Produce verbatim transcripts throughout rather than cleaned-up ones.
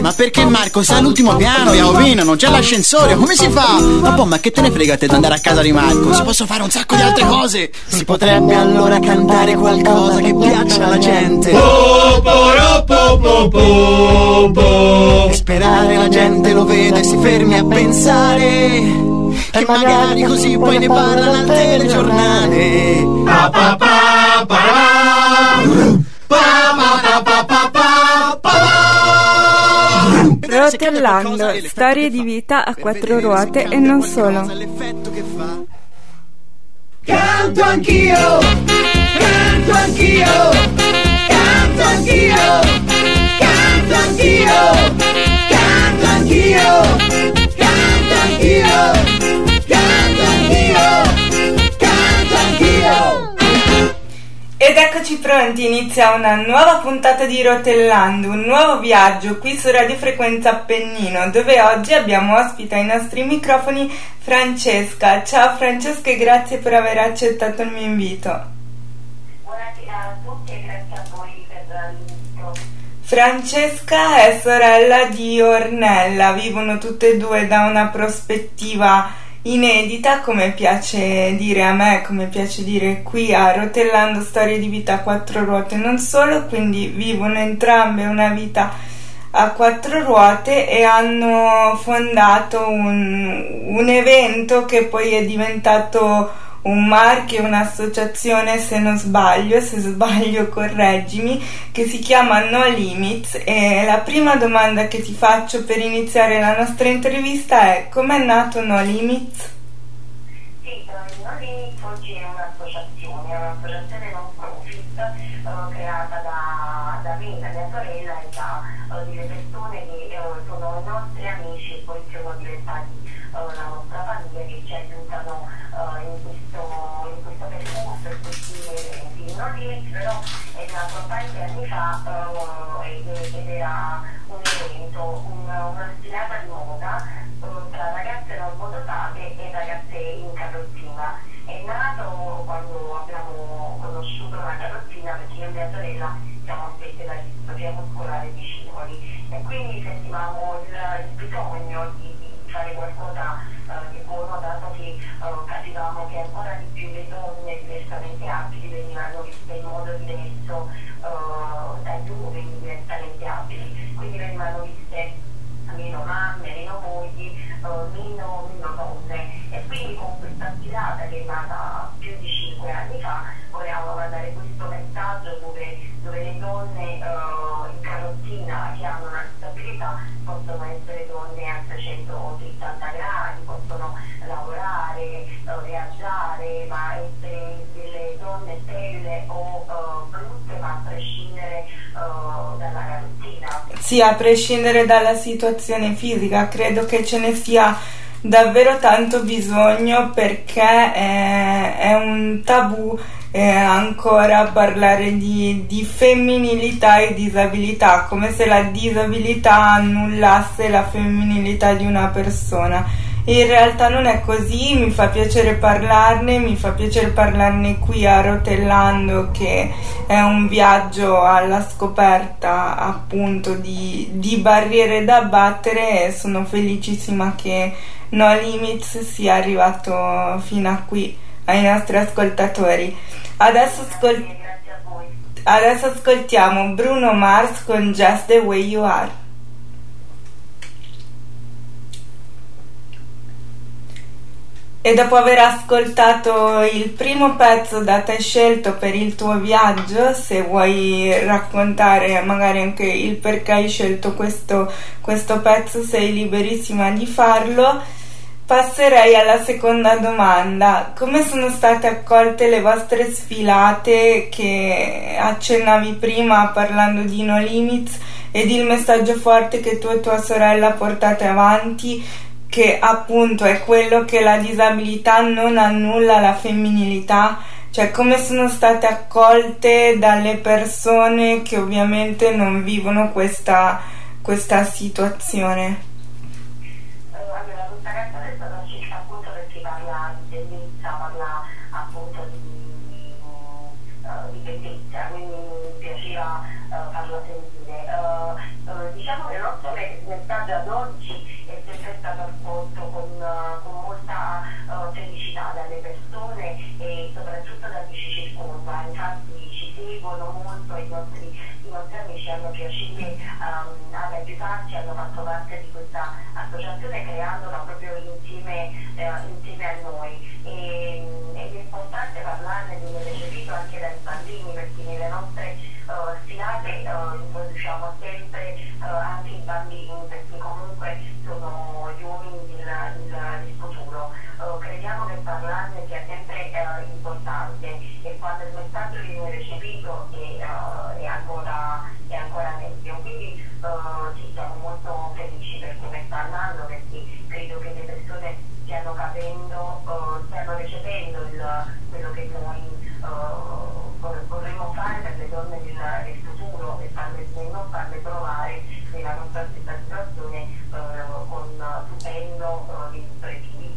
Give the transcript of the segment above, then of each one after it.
ma perché Marco sta all'ultimo piano e a Ovino non c'è l'ascensore, come si fa? Ma boh, ma che te ne frega te di andare a casa di Marco? Si possono fare un sacco di altre cose. Si potrebbe allora cantare qualcosa che piaccia alla gente e sperare la gente lo veda e si fermi a pensare che magari così poi ne parlano al telegiornale. Pa pa pa pa pa pa pa pa pa pa. Rotellando, storie di vita a quattro ruote e non solo. Canto anch'io, canto anch'io, canto anch'io, canto anch'io, canto anch'io, canto anch'io. Ed eccoci pronti, inizia una nuova puntata di Rotellando, un nuovo viaggio qui su Radio Frequenza Appennino, dove oggi abbiamo ospite ai nostri microfoni Francesca. Ciao Francesca e grazie per aver accettato il mio invito. Buonasera a tutti e grazie a voi per l'invito. Francesca è sorella di Ornella, vivono tutte e due da una prospettiva inedita, come piace dire a me, come piace dire qui a Rotellando, storie di vita a quattro ruote e non solo. Quindi vivono entrambe una vita a quattro ruote e hanno fondato un, un evento che poi è diventato un marchio, un'associazione, se non sbaglio, se sbaglio correggimi, che si chiama No Limits. E la prima domanda che ti faccio per iniziare la nostra intervista è: com'è nato No Limits? Sì, No Limits oggi è un'associazione, è un'associazione non profit eh, creata da, da me, da mia sorella e da eh, delle persone che eh, sono i nostri amici e poi siamo diventati eh, la nostra famiglia, che ci aiutano eh, in questo però è nato tanti anni fa uh, ed era un evento, un, una sfilata di moda uh, tra ragazze non mototate e ragazze in carrozzina. È nato quando abbiamo conosciuto la carrozzina, perché io e mia sorella siamo spese dalla storia muscolare di scivoli e quindi sentivamo il, il bisogno di, di fare qualcosa uh, di buono, dato che uh, capivamo che ancora di più le donne diversamente abili venivano in modo diverso uh, dai giovani diversamente abili, quindi venivano viste meno mamme, meno mogli, uh, meno, meno donne, e quindi con questa sfilata che è nata più di cinque anni fa volevamo mandare questo messaggio dove, dove le donne uh, in carrozzina che hanno una disabilità possono essere donne a trecentottanta gradi, possono lavorare, uh, viaggiare, ma essere delle donne belle o uh, brutte, ma a prescindere uh, dalla carrozzina. Sì, a prescindere dalla situazione fisica, credo che ce ne sia davvero tanto bisogno, perché è, è un tabù eh, ancora parlare di, di femminilità e disabilità, come se la disabilità annullasse la femminilità di una persona. In realtà non è così, mi fa piacere parlarne, mi fa piacere parlarne qui a Rotellando, che è un viaggio alla scoperta appunto di, di barriere da abbattere, e sono felicissima che No Limits sia arrivato fino a qui ai nostri ascoltatori. Adesso, ascol- adesso ascoltiamo Bruno Mars con Just the Way You Are. E dopo aver ascoltato il primo pezzo da te scelto per il tuo viaggio, se vuoi raccontare magari anche il perché hai scelto questo, questo pezzo, sei liberissima di farlo. Passerei alla seconda domanda: come sono state accolte le vostre sfilate che accennavi prima parlando di No Limits, ed il messaggio forte che tu e tua sorella portate avanti, che appunto è quello che la disabilità non annulla la femminilità? Cioè, come sono state accolte dalle persone che ovviamente non vivono questa, questa situazione? Allora, questa canzone è stata scelta appunto perché parla di bellezza, parla appunto di, di bellezza, quindi mi piaceva uh, farla sentire. Uh, uh, diciamo che il nostro tanti ci seguono molto, i nostri, i nostri amici hanno piacere um, ad aiutarci, hanno fatto parte di questa associazione creandola proprio insieme, eh, insieme a noi. E, ed è importante parlarne di un recepito anche dai bambini, perché nelle nostre uh, sfilate uh, introduciamo sempre uh, anche i bambini, perché comunque sono gli uomini del, del, del futuro. Uh, crediamo che parlarne sia sempre uh, importante, e quando il messaggio viene recepito è, uh, è, ancora, è ancora meglio. Quindi uh, ci siamo molto felici per come sta andando, perché credo che le persone stiano capendo, uh, stiano recependo il, quello che noi uh, vorremmo fare per le donne del, del futuro, e farle, non farle trovare nella nostra stessa situazione uh, con stupendo uh, di pregiudizi.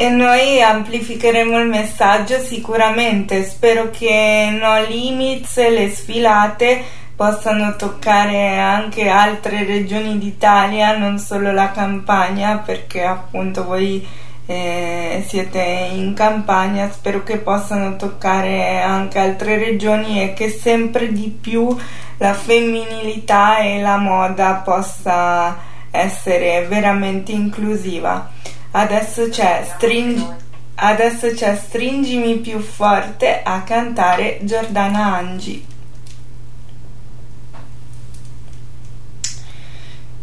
E noi amplificheremo il messaggio sicuramente. Spero che No Limits, le sfilate, possano toccare anche altre regioni d'Italia, non solo la Campania, perché appunto voi eh, siete in Campania. Spero che possano toccare anche altre regioni e che sempre di più la femminilità e la moda possa essere veramente inclusiva. Adesso c'è, stringi, adesso c'è Stringimi più forte, a cantare Giordana Angi.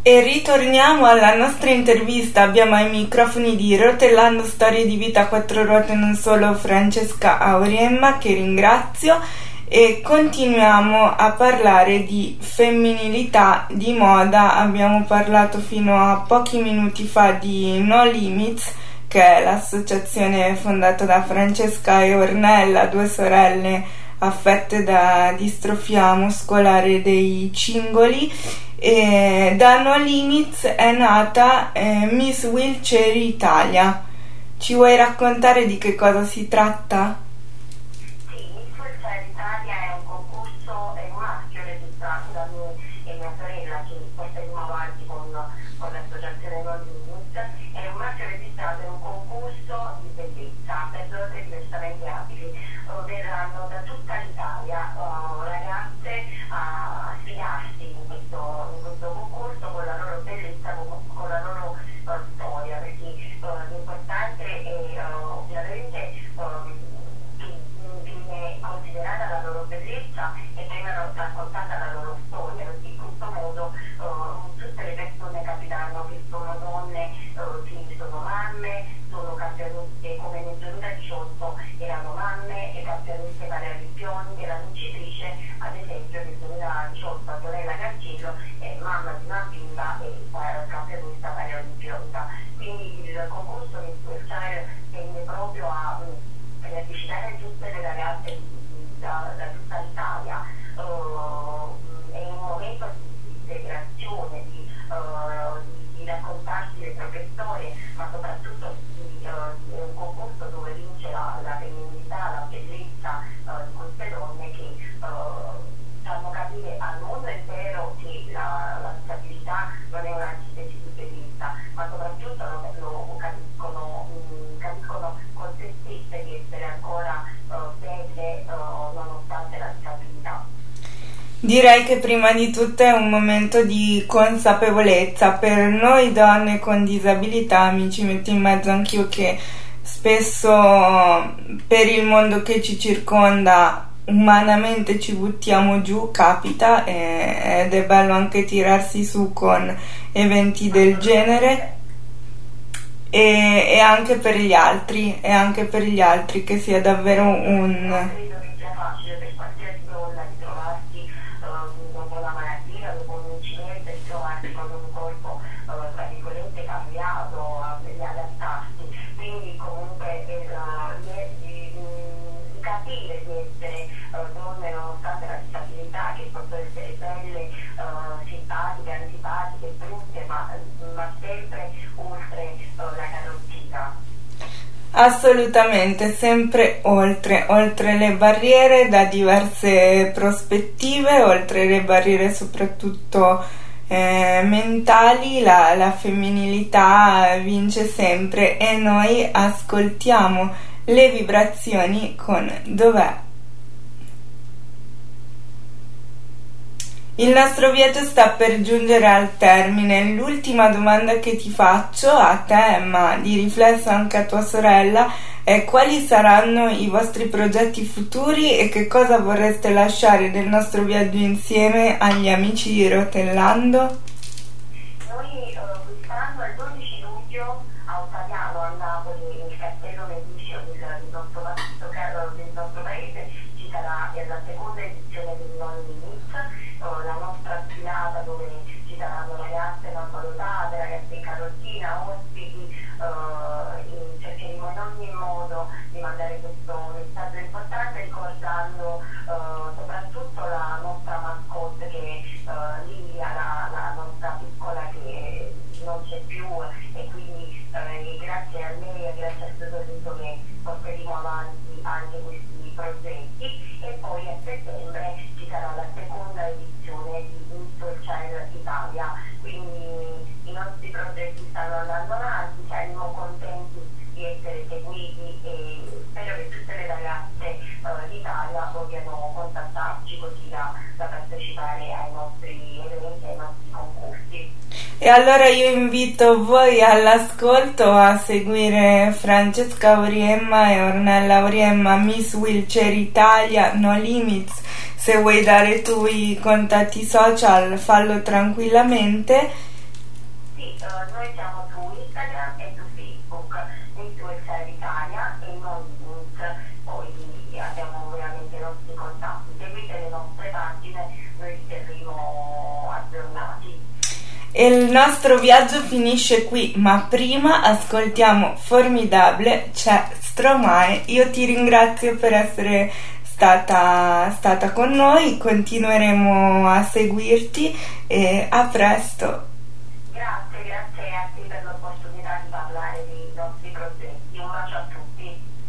E ritorniamo alla nostra intervista. Abbiamo ai microfoni di Rotellando Storie di Vita Quattro Ruote Non Solo Francesca Auriemma, che ringrazio, e continuiamo a parlare di femminilità, di moda. Abbiamo parlato fino a pochi minuti fa di No Limits, che è l'associazione fondata da Francesca e Ornella, due sorelle affette da distrofia muscolare dei cingoli, e da No Limits è nata eh, Miss Wheelchair Italia. Ci vuoi raccontare di che cosa si tratta? Direi che prima di tutto è un momento di consapevolezza per noi donne con disabilità. Mi ci metto in mezzo anch'io, che spesso per il mondo che ci circonda umanamente ci buttiamo giù, capita, e, ed è bello anche tirarsi su con eventi del genere, e, e anche per gli altri, e anche per gli altri, che sia davvero un... Assolutamente, sempre oltre, oltre le barriere, da diverse prospettive, oltre le barriere soprattutto eh, mentali, la, la femminilità vince sempre, e noi ascoltiamo le vibrazioni con Dov'è? Il nostro viaggio sta per giungere al termine. L'ultima domanda che ti faccio a te, ma di riflesso anche a tua sorella, è: quali saranno i vostri progetti futuri e che cosa vorreste lasciare del nostro viaggio insieme agli amici di Rotellando? Noi quest'anno, il dodici luglio, a Ottaviano, a Napoli, nel Castello Medicio del Sotto Battito, che è del nostro paese, ci sarà la seconda edizione del No Limits, la nostra sfilata dove ci saranno ragazze non valutate, ragazze in carrozzina, ospiti. Eh, cercheremo in ogni modo di mandare questo messaggio importante, ricordando eh, soprattutto la nostra mascotte, che eh, Lilia, la, la nostra piccola che non c'è più, e quindi eh, grazie a lei e grazie al suo sorriso che porteremo avanti anche questi progetti. E poi a settembre ci sarà la seconda edizione di Miss Wheelchair Italia, quindi i nostri progetti stanno andando avanti, siamo contenti di essere seguiti e spero che tutte le ragazze uh, d'Italia vogliano contattarci così da, da partecipare ai nostri eventi, ai nostri concorsi. E allora io invito voi all'ascolto a seguire Francesca Auriemma e Ornella Auriemma, Miss Wheelchair Italia, No Limits. Se vuoi dare tu i contatti social, fallo tranquillamente. Sì, uh, noi siamo su Instagram e su Facebook, Miss Wheelchair Italia e No Limits. Poi abbiamo veramente i nostri contatti, seguite le nostre pagine, noi vi terremo aggiornati. E il nostro viaggio finisce qui, ma prima ascoltiamo Formidable, c'è Stromae. Io ti ringrazio per essere stata, stata con noi, continueremo a seguirti e a presto. Grazie, grazie a te per l'opportunità di parlare dei nostri progetti. Un bacio a tutti.